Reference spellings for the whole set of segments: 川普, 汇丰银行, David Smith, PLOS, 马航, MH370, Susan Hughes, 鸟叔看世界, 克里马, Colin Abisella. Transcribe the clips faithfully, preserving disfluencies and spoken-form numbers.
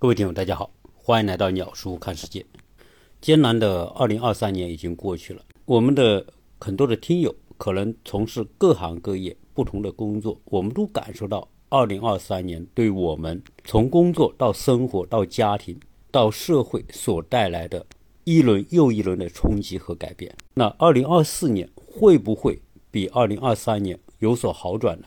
各位听友大家好，欢迎来到鸟叔看世界。艰难的二零二三年已经过去了，我们的很多的听友可能从事各行各业不同的工作，我们都感受到二零二三年对我们从工作到生活到家庭到社会所带来的一轮又一轮的冲击和改变。那二零二四年会不会比二零二三年有所好转呢？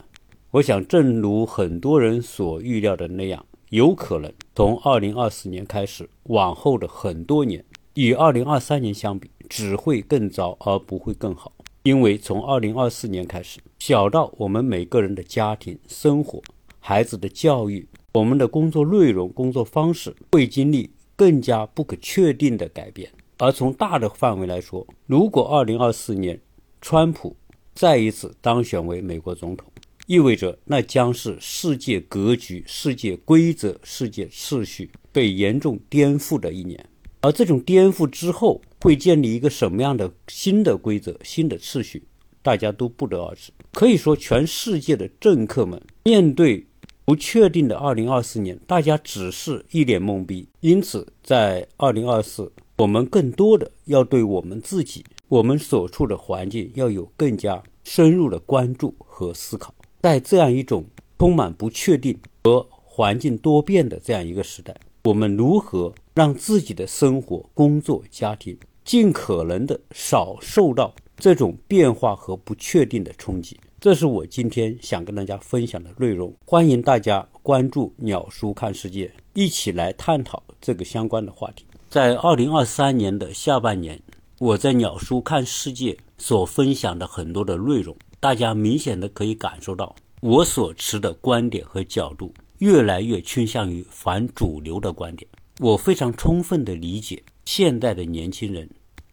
我想正如很多人所预料的那样，有可能从二零二四年开始，往后的很多年与二零二三年相比只会更糟而不会更好。因为从二零二四年开始，小到我们每个人的家庭生活、孩子的教育、我们的工作内容、工作方式，会经历更加不可确定的改变。而从大的范围来说，如果二零二四年川普再一次当选为美国总统，意味着那将是世界格局、世界规则、世界秩序被严重颠覆的一年。而这种颠覆之后会建立一个什么样的新的规则、新的秩序，大家都不得而知。可以说全世界的政客们面对不确定的二零二四年，大家只是一脸懵逼。因此在二零二四，我们更多的要对我们自己、我们所处的环境要有更加深入的关注和思考。在这样一种充满不确定和环境多变的这样一个时代，我们如何让自己的生活、工作、家庭尽可能的少受到这种变化和不确定的冲击，这是我今天想跟大家分享的内容。欢迎大家关注鸟叔看世界，一起来探讨这个相关的话题。在二零二三年的下半年，我在鸟叔看世界所分享的很多的内容，大家明显的可以感受到，我所持的观点和角度越来越倾向于反主流的观点。我非常充分的理解现代的年轻人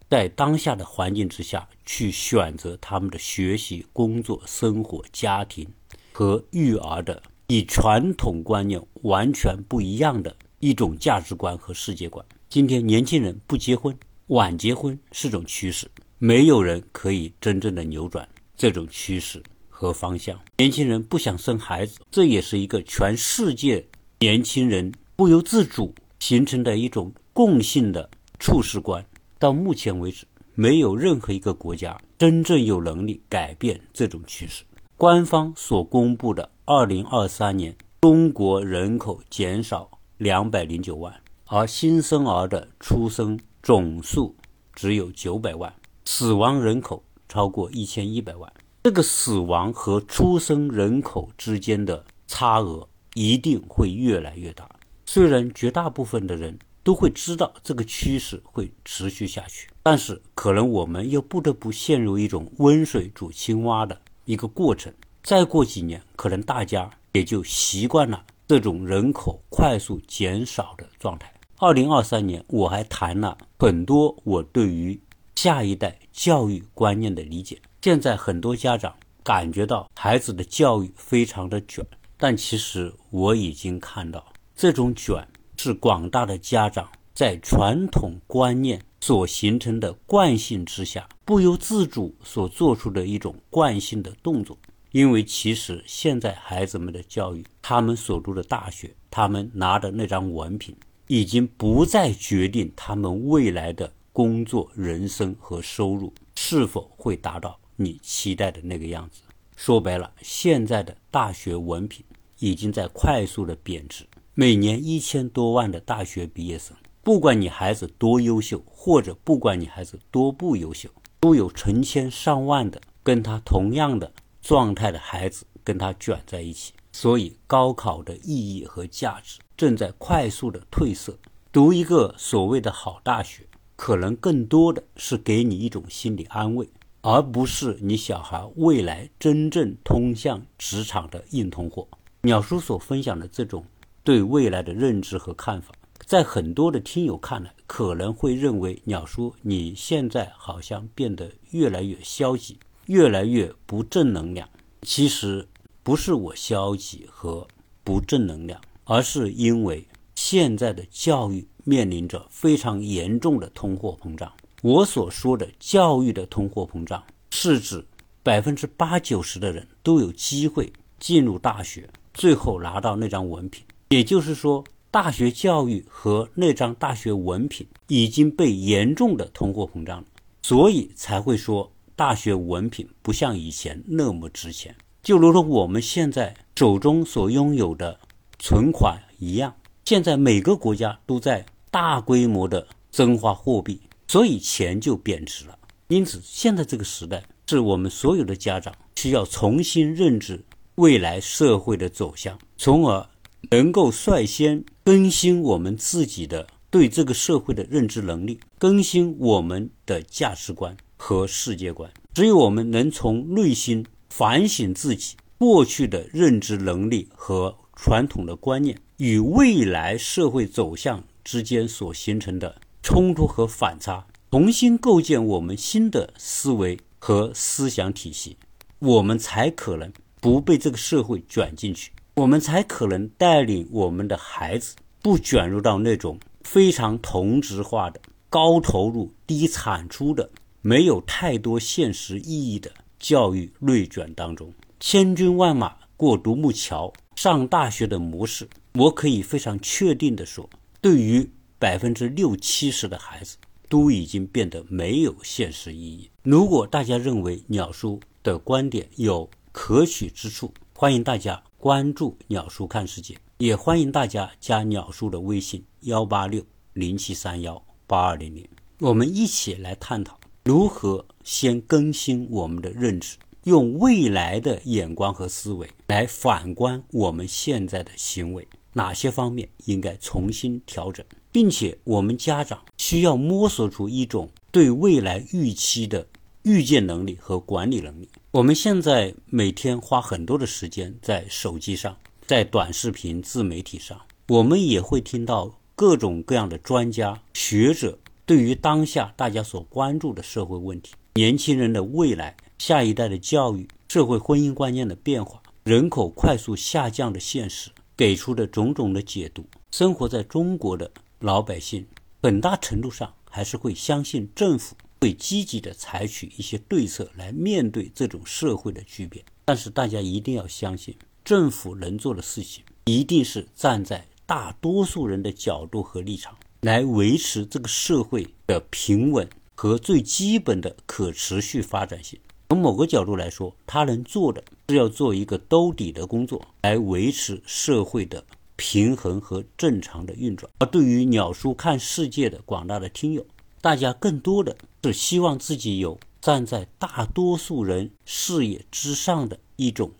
在当下的环境之下去选择他们的学习、工作、生活、家庭和育儿的与传统观念完全不一样的一种价值观和世界观。今天年轻人不结婚、晚结婚是种趋势，没有人可以真正的扭转这种趋势和方向。年轻人不想生孩子，这也是一个全世界年轻人不由自主形成的一种共性的处世观。到目前为止，没有任何一个国家真正有能力改变这种趋势。官方所公布的二零二三年中国人口减少二百零九万，而新生儿的出生总数只有九百万，死亡人口超过一千一百万，这个死亡和出生人口之间的差额一定会越来越大。虽然绝大部分的人都会知道这个趋势会持续下去，但是可能我们又不得不陷入一种温水煮青蛙的一个过程。再过几年，可能大家也就习惯了这种人口快速减少的状态。二零二三年我还谈了很多我对于下一代教育观念的理解。现在很多家长感觉到孩子的教育非常的卷，但其实我已经看到这种卷是广大的家长在传统观念所形成的惯性之下不由自主所做出的一种惯性的动作。因为其实现在孩子们的教育，他们所读的大学，他们拿的那张文凭，已经不再决定他们未来的工作、人生和收入是否会达到你期待的那个样子。说白了，现在的大学文凭已经在快速的贬值，每年一千多万的大学毕业生，不管你孩子多优秀，或者不管你孩子多不优秀，都有成千上万的跟他同样的状态的孩子跟他卷在一起。所以高考的意义和价值正在快速的褪色。读一个所谓的好大学，可能更多的是给你一种心理安慰，而不是你小孩未来真正通向职场的硬通货。鸟叔所分享的这种对未来的认知和看法，在很多的听友看来可能会认为，鸟叔你现在好像变得越来越消极，越来越不正能量。其实不是我消极和不正能量，而是因为现在的教育面临着非常严重的通货膨胀。我所说的教育的通货膨胀是指 百分之八九十 的人都有机会进入大学，最后拿到那张文凭。也就是说大学教育和那张大学文凭已经被严重的通货膨胀了，所以才会说大学文凭不像以前那么值钱。就如同我们现在手中所拥有的存款一样，现在每个国家都在大规模的增发货币，所以钱就贬值了。因此现在这个时代是我们所有的家长需要重新认知未来社会的走向，从而能够率先更新我们自己的对这个社会的认知能力，更新我们的价值观和世界观。只有我们能从内心反省自己过去的认知能力和传统的观念与未来社会走向之间所形成的冲突和反差，重新构建我们新的思维和思想体系，我们才可能不被这个社会卷进去，我们才可能带领我们的孩子不卷入到那种非常同质化的高投入低产出的没有太多现实意义的教育内卷当中。千军万马过独木桥上大学的模式，我可以非常确定的说，对于 百分之六七十 的孩子都已经变得没有现实意义。如果大家认为鸟叔的观点有可取之处，欢迎大家关注鸟叔看世界，也欢迎大家加鸟叔的微信一八六零七三一八二零零，我们一起来探讨如何先更新我们的认知，用未来的眼光和思维来反观我们现在的行为，哪些方面应该重新调整，并且我们家长需要摸索出一种对未来预期的预见能力和管理能力。我们现在每天花很多的时间在手机上，在短视频自媒体上，我们也会听到各种各样的专家学者对于当下大家所关注的社会问题，年轻人的未来，下一代的教育，社会婚姻观念的变化，人口快速下降的现实给出的种种的解读。生活在中国的老百姓很大程度上还是会相信政府会积极的采取一些对策来面对这种社会的巨变，但是大家一定要相信，政府能做的事情一定是站在大多数人的角度和立场，来维持这个社会的平稳和最基本的可持续发展性。从某个角度来说，他能做的是要做一个兜底的工作，来维持社会的平衡和正常的运转。而对于鸟叔看世界的广大的听友，大家更多的是希望自己有站在大多数人视野之上的一种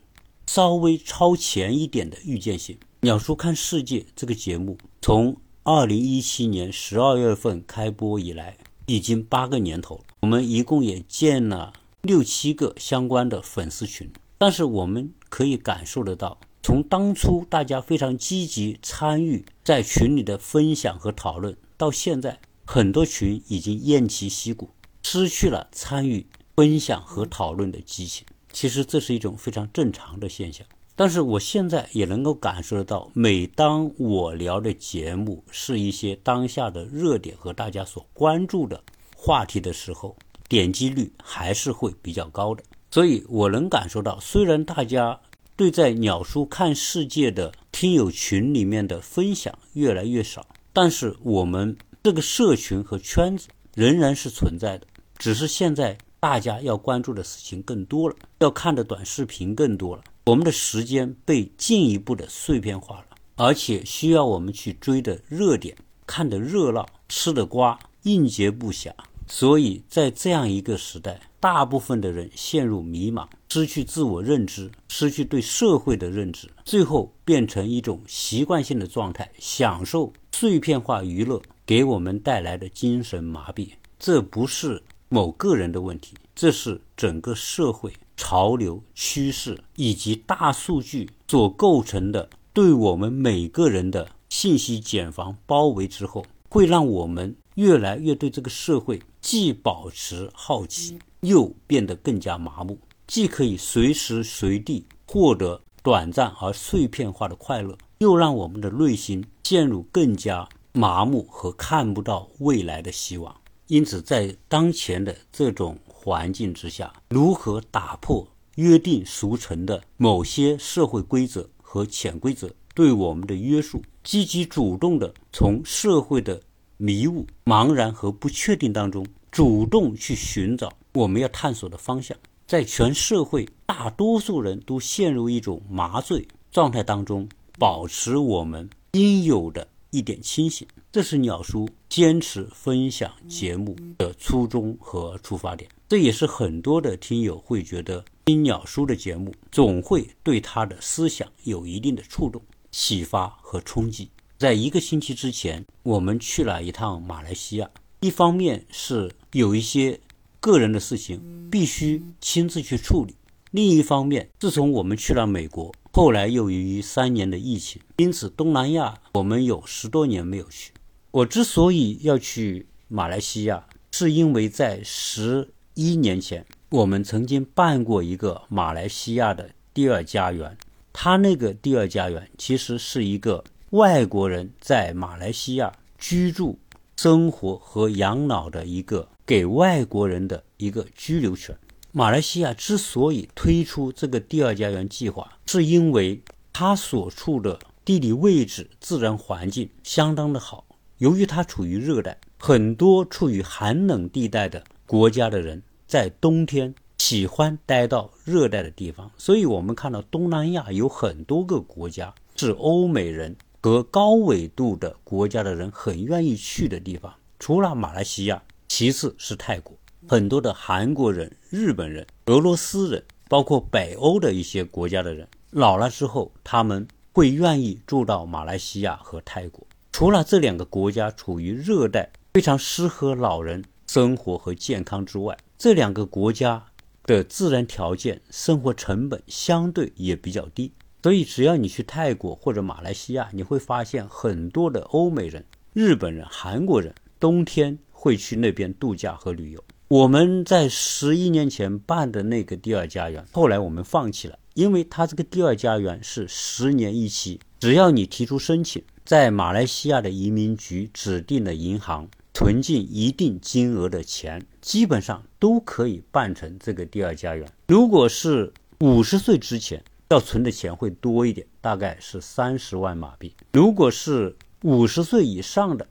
稍微超前一点的预见性。鸟叔看世界这个节目从二零一七年十二月份开播以来已经八个年头了，我们一共也建了六七个相关的粉丝群。但是我们可以感受得到，从当初大家非常积极参与在群里的分享和讨论，到现在很多群已经偃旗息鼓，失去了参与分享和讨论的激情。其实这是一种非常正常的现象，但是我现在也能够感受得到，每当我聊的节目是一些当下的热点和大家所关注的话题的时候，点击率还是会比较高的。所以我能感受到，虽然大家对在鸟叔看世界的听友群里面的分享越来越少，但是我们这个社群和圈子仍然是存在的，只是现在大家要关注的事情更多了，要看的短视频更多了，我们的时间被进一步的碎片化了，而且需要我们去追的热点、看的热闹、吃的瓜应接不暇。所以在这样一个时代，大部分的人陷入迷茫，失去自我认知，失去对社会的认知，最后变成一种习惯性的状态，享受碎片化娱乐给我们带来的精神麻痹。这不是某个人的问题，这是整个社会潮流趋势以及大数据所构成的对我们每个人的信息茧房包围之后，会让我们越来越对这个社会既保持好奇，又变得更加麻木，既可以随时随地获得短暂而碎片化的快乐，又让我们的内心陷入更加麻木和看不到未来的希望。因此在当前的这种环境之下，如何打破约定俗成的某些社会规则和潜规则，对我们的约束，积极主动的从社会的迷雾、茫然和不确定当中主动去寻找我们要探索的方向。在全社会大多数人都陷入一种麻醉状态当中，保持我们应有的一点清醒，这是鸟叔坚持分享节目的初衷和出发点。这也是很多的听友会觉得听鸟叔的节目总会对他的思想有一定的触动、启发和冲击。在一个星期之前，我们去了一趟马来西亚，一方面是有一些个人的事情必须亲自去处理，另一方面自从我们去了美国，后来又由于三年的疫情，因此东南亚我们有十多年没有去。我之所以要去马来西亚，是因为在十一年前我们曾经办过一个马来西亚的第二家园，它那个第二家园其实是一个外国人在马来西亚居住、生活和养老的一个给外国人的一个居留权。马来西亚之所以推出这个第二家园计划，是因为它所处的地理位置、自然环境相当的好。由于它处于热带，很多处于寒冷地带的国家的人在冬天喜欢待到热带的地方，所以我们看到东南亚有很多个国家是欧美人和高纬度的国家的人很愿意去的地方，除了马来西亚，其次是泰国。很多的韩国人、日本人、俄罗斯人，包括北欧的一些国家的人，老了之后他们会愿意住到马来西亚和泰国。除了这两个国家处于热带，非常适合老人生活和健康之外，这两个国家的自然条件、生活成本相对也比较低。所以只要你去泰国或者马来西亚，你会发现很多的欧美人、日本人、韩国人冬天会去那边度假和旅游。我们在十一年前办的那个第二家园，后来我们放弃了，因为它这个第二家园是十年一期，只要你提出申请，在马来西亚的移民局指定的银行存进一定金额的钱，基本上都可以办成这个第二家园。如果是五十岁之前要存的钱会多一点，大概是三十万马币。如果是五十岁以上的，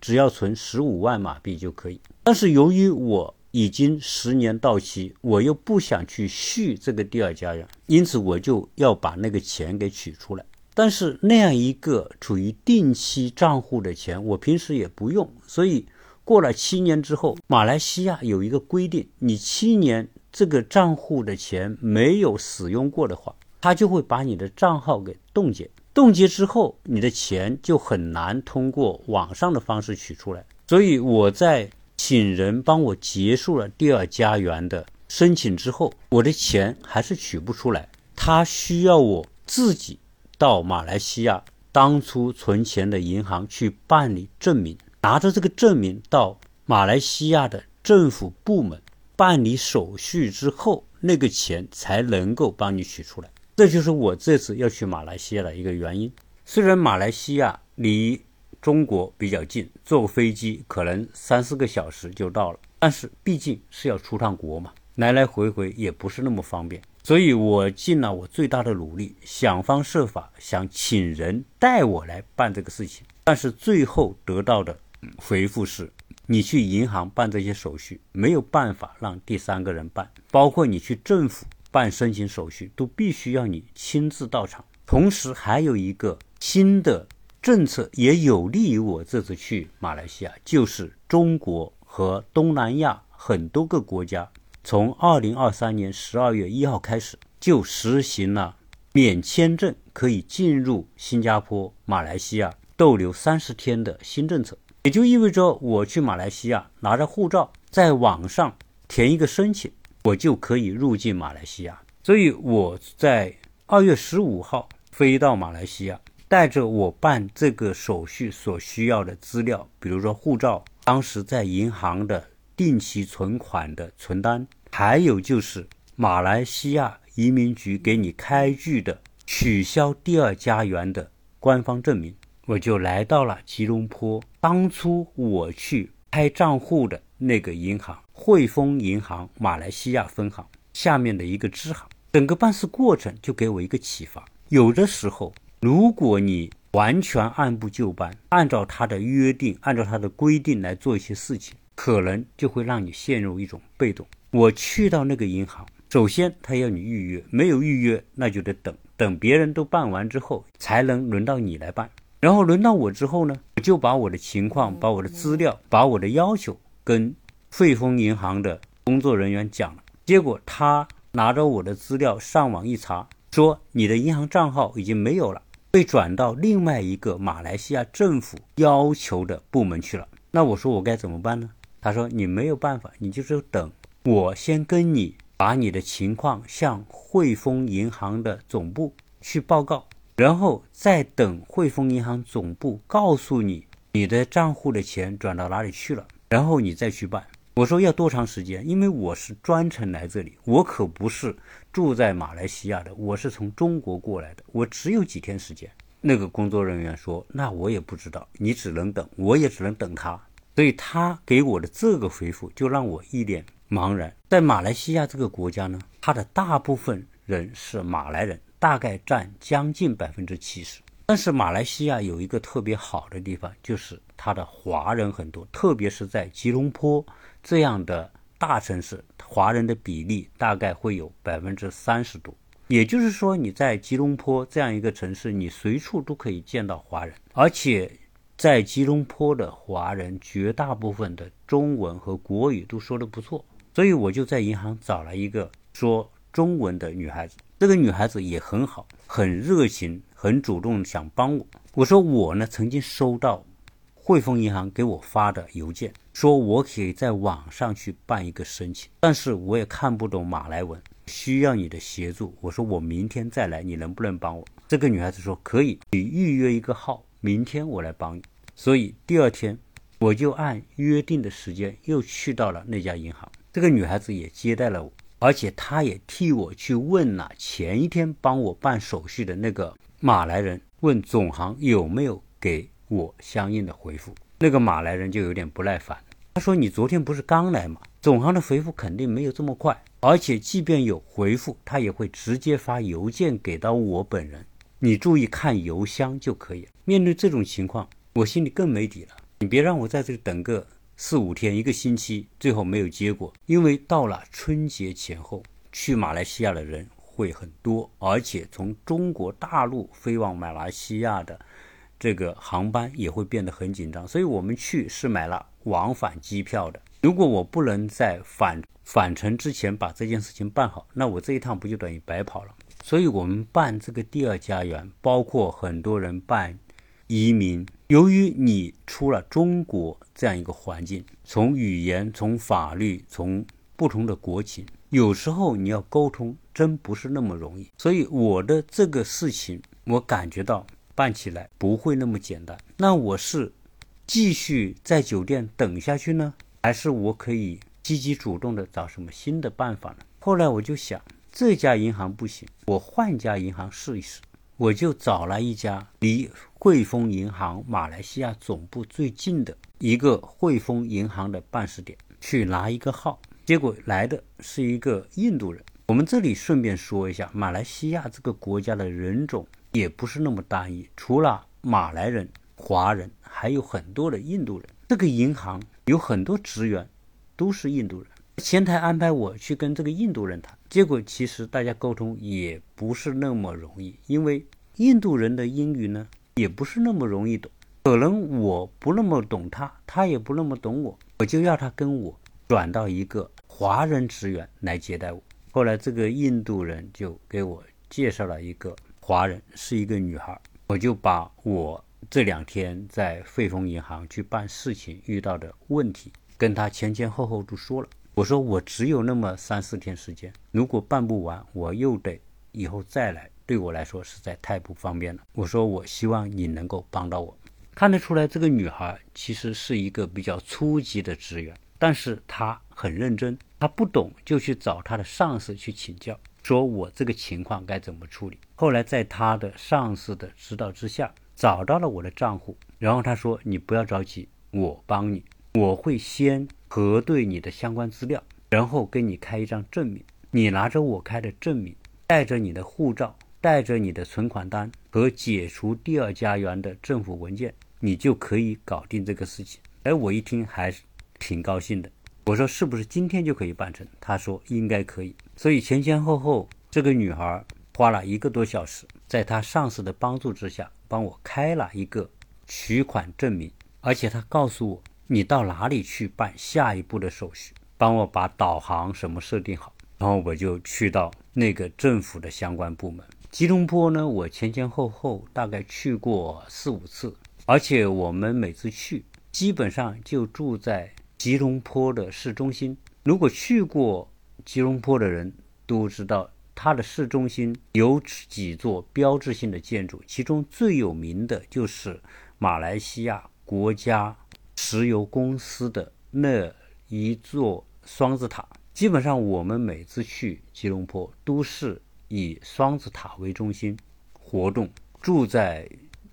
只要存十五万马币就可以。但是由于我已经十年到期，我又不想去续这个第二家园，因此我就要把那个钱给取出来。但是那样一个处于定期账户的钱，我平时也不用，所以过了七年之后，马来西亚有一个规定，你七年这个账户的钱没有使用过的话，他就会把你的账号给冻结。冻结之后，你的钱就很难通过网上的方式取出来。所以我在请人帮我结束了第二家园的申请之后，我的钱还是取不出来，他需要我自己到马来西亚当初存钱的银行去办理证明，拿着这个证明到马来西亚的政府部门办理手续之后，那个钱才能够帮你取出来。这就是我这次要去马来西亚的一个原因。虽然马来西亚离中国比较近，坐飞机可能三四个小时就到了，但是毕竟是要出趟国嘛，来来回回也不是那么方便。所以我尽了我最大的努力，想方设法想请人带我来办这个事情，但是最后得到的回复是，你去银行办这些手续没有办法让第三个人办，包括你去政府办申请手续都必须要你亲自到场。同时还有一个新的政策也有利于我这次去马来西亚，就是中国和东南亚很多个国家从二零二三年十二月一号开始就实行了免签证可以进入新加坡、马来西亚逗留三十天的新政策。也就意味着我去马来西亚拿着护照，在网上填一个申请，我就可以入境马来西亚。所以我在二月十五号飞到马来西亚，带着我办这个手续所需要的资料，比如说护照，当时在银行的定期存款的存单，还有就是马来西亚移民局给你开具的取消第二家园的官方证明。我就来到了吉隆坡，当初我去开账户的那个银行，汇丰银行马来西亚分行下面的一个支行。整个办事过程就给我一个启发，有的时候如果你完全按部就班，按照他的约定，按照他的规定来做一些事情，可能就会让你陷入一种被动。我去到那个银行，首先他要你预约，没有预约那就得等，等别人都办完之后才能轮到你来办。然后轮到我之后呢，我就把我的情况，把我的资料，把我的要求跟汇丰银行的工作人员讲了，结果他拿着我的资料上网一查，说你的银行账号已经没有了，被转到另外一个马来西亚政府要求的部门去了。那我说我该怎么办呢？他说你没有办法，你就是等，我先跟你把你的情况向汇丰银行的总部去报告，然后再等汇丰银行总部告诉你你的账户的钱转到哪里去了，然后你再去办。我说要多长时间？因为我是专程来这里，我可不是住在马来西亚的，我是从中国过来的，我只有几天时间。那个工作人员说那我也不知道，你只能等，我也只能等他。所以他给我的这个回复就让我一脸茫然。在马来西亚这个国家呢，他的大部分人是马来人，大概占将近 百分之七十。 但是马来西亚有一个特别好的地方，就是它的华人很多，特别是在吉隆坡这样的大城市，华人的比例大概会有 百分之三十 多。也就是说你在吉隆坡这样一个城市，你随处都可以见到华人，而且在吉隆坡的华人绝大部分的中文和国语都说得不错。所以我就在银行找了一个说中文的女孩子，这个女孩子也很好，很热情，很主动想帮我。我说我呢曾经收到汇丰银行给我发的邮件，说我可以在网上去办一个申请，但是我也看不懂马来文，需要你的协助。我说我明天再来，你能不能帮我？这个女孩子说可以，你预约一个号，明天我来帮你。所以第二天我就按约定的时间又去到了那家银行，这个女孩子也接待了我，而且他也替我去问了前一天帮我办手续的那个马来人，问总行有没有给我相应的回复。那个马来人就有点不耐烦，他说你昨天不是刚来吗？总行的回复肯定没有这么快，而且即便有回复，他也会直接发邮件给到我本人，你注意看邮箱就可以了。面对这种情况，我心里更没底了，你别让我在这里等个四五天一个星期，最后没有结果。因为到了春节前后，去马来西亚的人会很多，而且从中国大陆飞往马来西亚的这个航班也会变得很紧张，所以我们去是买了往返机票的。如果我不能在返返程之前把这件事情办好，那我这一趟不就等于白跑了。所以我们办这个第二家园，包括很多人办移民，由于你出了中国这样一个环境，从语言，从法律，从不同的国情，有时候你要沟通真不是那么容易。所以我的这个事情我感觉到办起来不会那么简单。那我是继续在酒店等下去呢，还是我可以积极主动的找什么新的办法呢？后来我就想这家银行不行，我换家银行试一试。我就找了一家离汇丰银行马来西亚总部最近的一个汇丰银行的办事点去拿一个号，结果来的是一个印度人。我们这里顺便说一下，马来西亚这个国家的人种也不是那么单一，除了马来人、华人，还有很多的印度人。这个银行有很多职员都是印度人。前台安排我去跟这个印度人谈，结果其实大家沟通也不是那么容易，因为印度人的英语呢也不是那么容易懂，可能我不那么懂他，他也不那么懂我，我就要他跟我转到一个华人职员来接待我。后来这个印度人就给我介绍了一个华人，是一个女孩。我就把我这两天在汇丰银行去办事情遇到的问题跟他前前后后都说了。我说我只有那么三四天时间，如果办不完我又得以后再来，对我来说实在太不方便了。我说我希望你能够帮到我。看得出来这个女孩其实是一个比较初级的职员，但是她很认真，她不懂就去找她的上司去请教，说我这个情况该怎么处理。后来在她的上司的指导之下找到了我的账户，然后她说你不要着急，我帮你，我会先核对你的相关资料，然后给你开一张证明，你拿着我开的证明，带着你的护照带着你的存款单和解除第二家园的政府文件，你就可以搞定这个事情。哎，我一听还是挺高兴的，我说是不是今天就可以办成？他说应该可以。所以前前后后，这个女孩花了一个多小时，在她上司的帮助之下，帮我开了一个取款证明，而且她告诉我你到哪里去办下一步的手续，帮我把导航什么设定好。然后我就去到那个政府的相关部门。吉隆坡呢，我前前后后大概去过四五次，而且我们每次去基本上就住在吉隆坡的市中心。如果去过吉隆坡的人都知道，它的市中心有几座标志性的建筑，其中最有名的就是马来西亚国家石油公司的那一座双子塔。基本上我们每次去吉隆坡都是以双子塔为中心活动，住在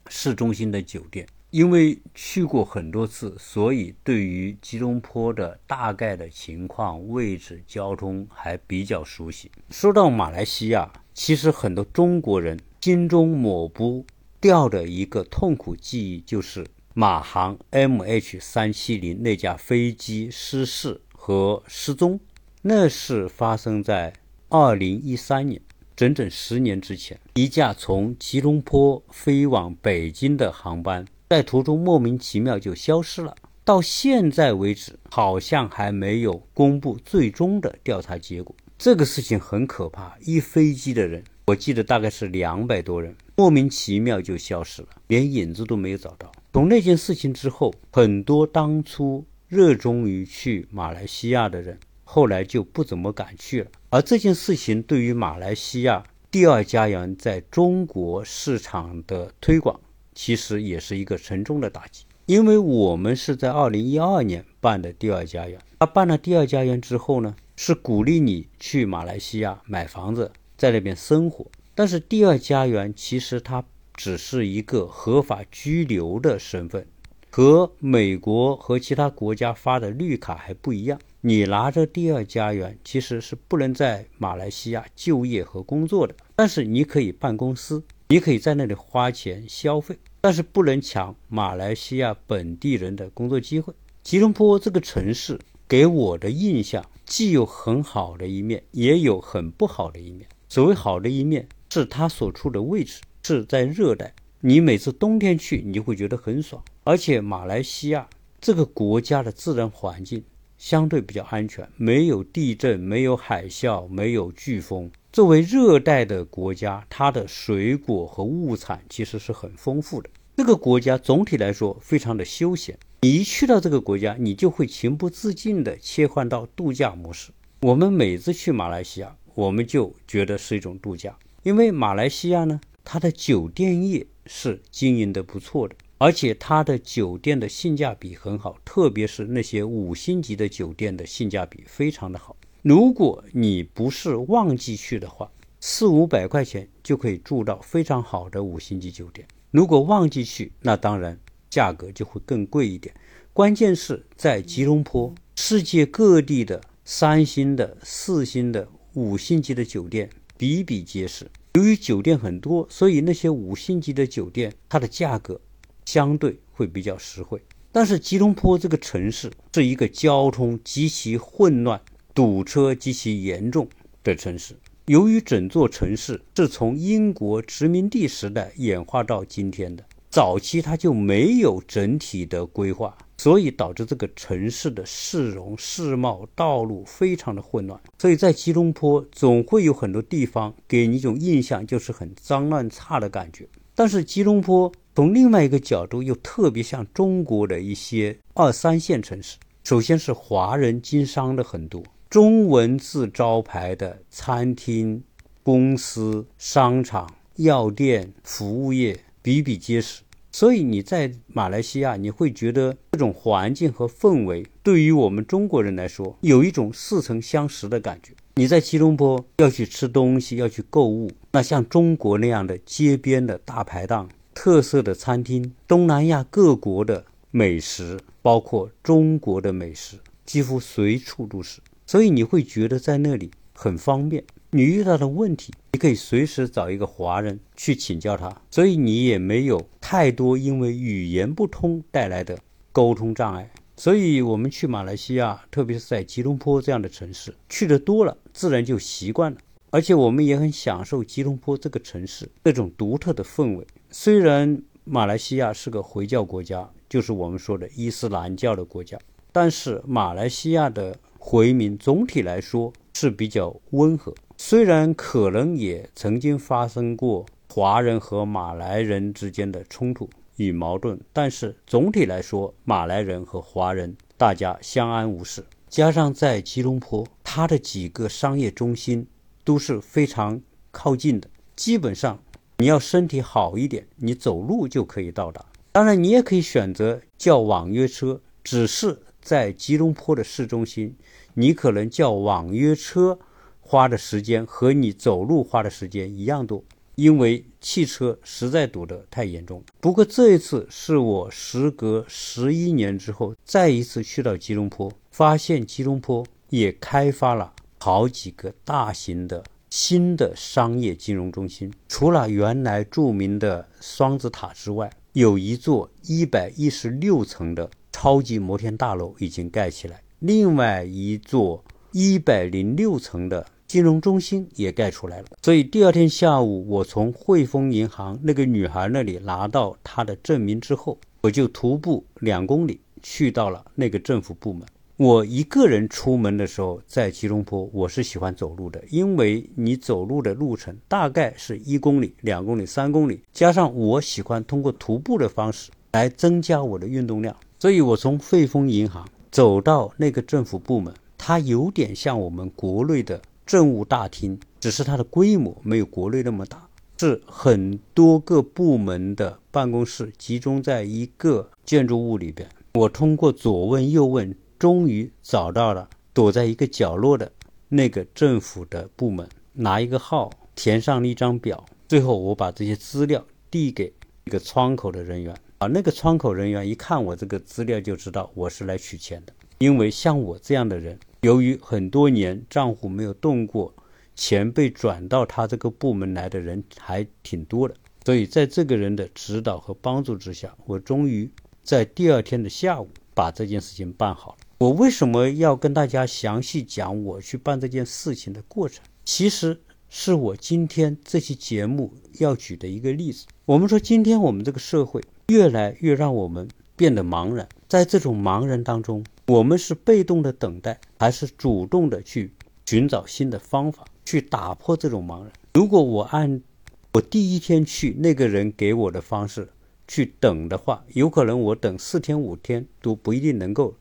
市中心的酒店。因为去过很多次，所以对于吉隆坡的大概的情况、位置、交通还比较熟悉。说到马来西亚，其实很多中国人心中抹不掉的一个痛苦记忆，就是马航 M H 三七零 那架飞机失事和失踪。那是发生在二零一三年，整整十年之前，一架从吉隆坡飞往北京的航班在途中莫名其妙就消失了，到现在为止好像还没有公布最终的调查结果。这个事情很可怕，一飞机的人，我记得大概是两百多人，莫名其妙就消失了，连影子都没有找到。从那件事情之后，很多当初热衷于去马来西亚的人后来就不怎么敢去了。而这件事情对于马来西亚第二家园在中国市场的推广，其实也是一个沉重的打击。因为我们是在二零一二年办的第二家园，他办了第二家园之后呢，是鼓励你去马来西亚买房子，在那边生活。但是第二家园其实它只是一个合法居留的身份，和美国和其他国家发的绿卡还不一样。你拿着第二家园其实是不能在马来西亚就业和工作的，但是你可以办公司，你可以在那里花钱消费，但是不能抢马来西亚本地人的工作机会。吉隆坡这个城市给我的印象既有很好的一面，也有很不好的一面。所谓好的一面是它所处的位置是在热带，你每次冬天去你就会觉得很爽，而且马来西亚这个国家的自然环境相对比较安全，没有地震，没有海啸，没有飓风。作为热带的国家，它的水果和物产其实是很丰富的。这个国家总体来说非常的休闲，你一去到这个国家，你就会情不自禁地切换到度假模式。我们每次去马来西亚，我们就觉得是一种度假，因为马来西亚呢，它的酒店业是经营的不错的，而且它的酒店的性价比很好，特别是那些五星级的酒店的性价比非常的好。如果你不是旺季去的话，四五百块钱就可以住到非常好的五星级酒店。如果旺季去，那当然价格就会更贵一点。关键是在吉隆坡，世界各地的三星的、四星的、五星级的酒店比比皆是。由于酒店很多，所以那些五星级的酒店它的价格相对会比较实惠。但是吉隆坡这个城市是一个交通极其混乱、堵车极其严重的城市。由于整座城市是从英国殖民地时代演化到今天的，早期它就没有整体的规划，所以导致这个城市的市容市貌、道路非常的混乱。所以在吉隆坡总会有很多地方给你一种印象，就是很脏乱差的感觉。但是吉隆坡从另外一个角度又特别像中国的一些二三线城市。首先是华人经商的很多，中文字招牌的餐厅、公司、商场、药店、服务业比比皆是。所以你在马来西亚，你会觉得这种环境和氛围对于我们中国人来说有一种似曾相识的感觉。你在吉隆坡要去吃东西，要去购物，那像中国那样的街边的大排档、特色的餐厅、东南亚各国的美食，包括中国的美食，几乎随处都是。所以你会觉得在那里很方便，你遇到的问题，你可以随时找一个华人去请教他，所以你也没有太多因为语言不通带来的沟通障碍。所以我们去马来西亚，特别是在吉隆坡这样的城市，去的多了，自然就习惯了。而且我们也很享受吉隆坡这个城市那种独特的氛围。虽然马来西亚是个回教国家，就是我们说的伊斯兰教的国家，但是马来西亚的回民总体来说是比较温和。虽然可能也曾经发生过华人和马来人之间的冲突与矛盾，但是总体来说，马来人和华人大家相安无事。加上在吉隆坡，它的几个商业中心都是非常靠近的，基本上你要身体好一点，你走路就可以到达。当然你也可以选择叫网约车，只是在吉隆坡的市中心，你可能叫网约车花的时间和你走路花的时间一样多，因为汽车实在堵得太严重。不过这一次是我时隔十一年之后再一次去到吉隆坡，发现吉隆坡也开发了好几个大型的新的商业金融中心。除了原来著名的双子塔之外，有一座一百一十六层的超级摩天大楼已经盖起来，另外一座一百零六层的金融中心也盖出来了。所以第二天下午，我从汇丰银行那个女孩那里拿到她的证明之后，我就徒步两公里去到了那个政府部门。我一个人出门的时候，在吉隆坡我是喜欢走路的，因为你走路的路程大概是一公里、两公里、三公里，加上我喜欢通过徒步的方式来增加我的运动量。所以我从汇丰银行走到那个政府部门，它有点像我们国内的政务大厅，只是它的规模没有国内那么大，是很多个部门的办公室集中在一个建筑物里边。我通过左问右问，终于找到了躲在一个角落的那个政府的部门，拿一个号填上一张表，最后我把这些资料递给一个窗口的人员啊，那个窗口人员一看我这个资料就知道我是来取钱的，因为像我这样的人，由于很多年账户没有动过，钱被转到他这个部门来的人还挺多的。所以在这个人的指导和帮助之下，我终于在第二天的下午把这件事情办好了。我为什么要跟大家详细讲我去办这件事情的过程？其实是我今天这期节目要举的一个例子。我们说今天我们这个社会越来越让我们变得茫然，在这种茫然当中，我们是被动的等待，还是主动的去寻找新的方法去打破这种茫然？如果我按我第一天去那个人给我的方式去等的话，有可能我等四天五天都不一定能够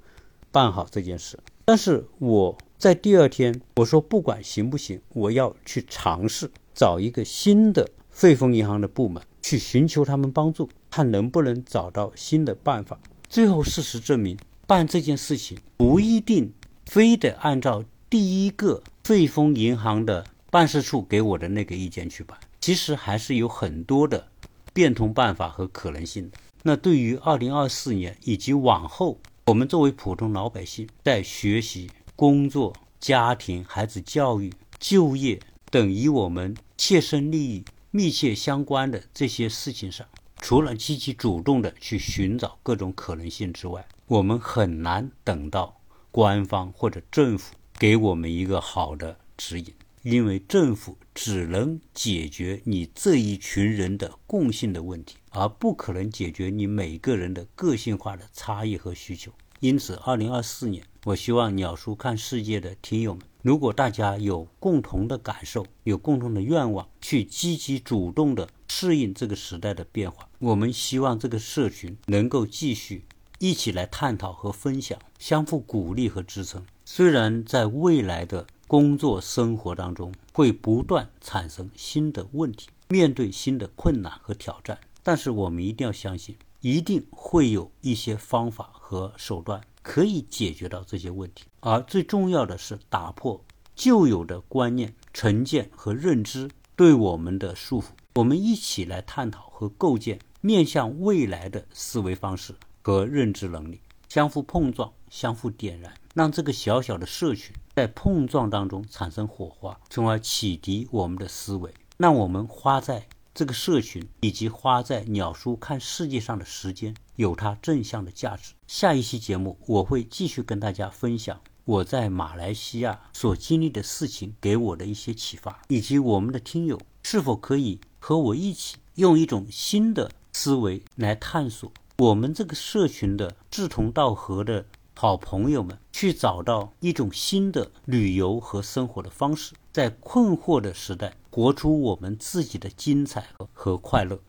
办好这件事。但是我在第二天，我说不管行不行，我要去尝试找一个新的汇丰银行的部门去寻求他们帮助，看能不能找到新的办法。最后事实证明，办这件事情不一定非得按照第一个汇丰银行的办事处给我的那个意见去办，其实还是有很多的变通办法和可能性的。那对于二零二四年以及往后，我们作为普通老百姓在学习、工作、家庭、孩子教育、就业等与我们切身利益密切相关的这些事情上，除了积极主动的去寻找各种可能性之外，我们很难等到官方或者政府给我们一个好的指引，因为政府只能解决你这一群人的共性的问题，而不可能解决你每个人的个性化的差异和需求。因此二零二四年，我希望鸟叔看世界的听友们，如果大家有共同的感受，有共同的愿望，去积极主动的适应这个时代的变化。我们希望这个社群能够继续一起来探讨和分享，相互鼓励和支撑。虽然在未来的工作生活当中会不断产生新的问题，面对新的困难和挑战，但是我们一定要相信，一定会有一些方法和手段可以解决到这些问题。而最重要的是打破旧有的观念、成见和认知对我们的束缚，我们一起来探讨和构建面向未来的思维方式和认知能力，相互碰撞，相互点燃，让这个小小的社群在碰撞当中产生火花，从而启迪我们的思维，让我们花在这个社群以及花在鸟叔看世界上的时间有它正向的价值。下一期节目我会继续跟大家分享我在马来西亚所经历的事情给我的一些启发，以及我们的听友是否可以和我一起用一种新的思维来探索我们这个社群的志同道合的好朋友们，去找到一种新的旅游和生活的方式，在困惑的时代活出我们自己的精彩和快乐。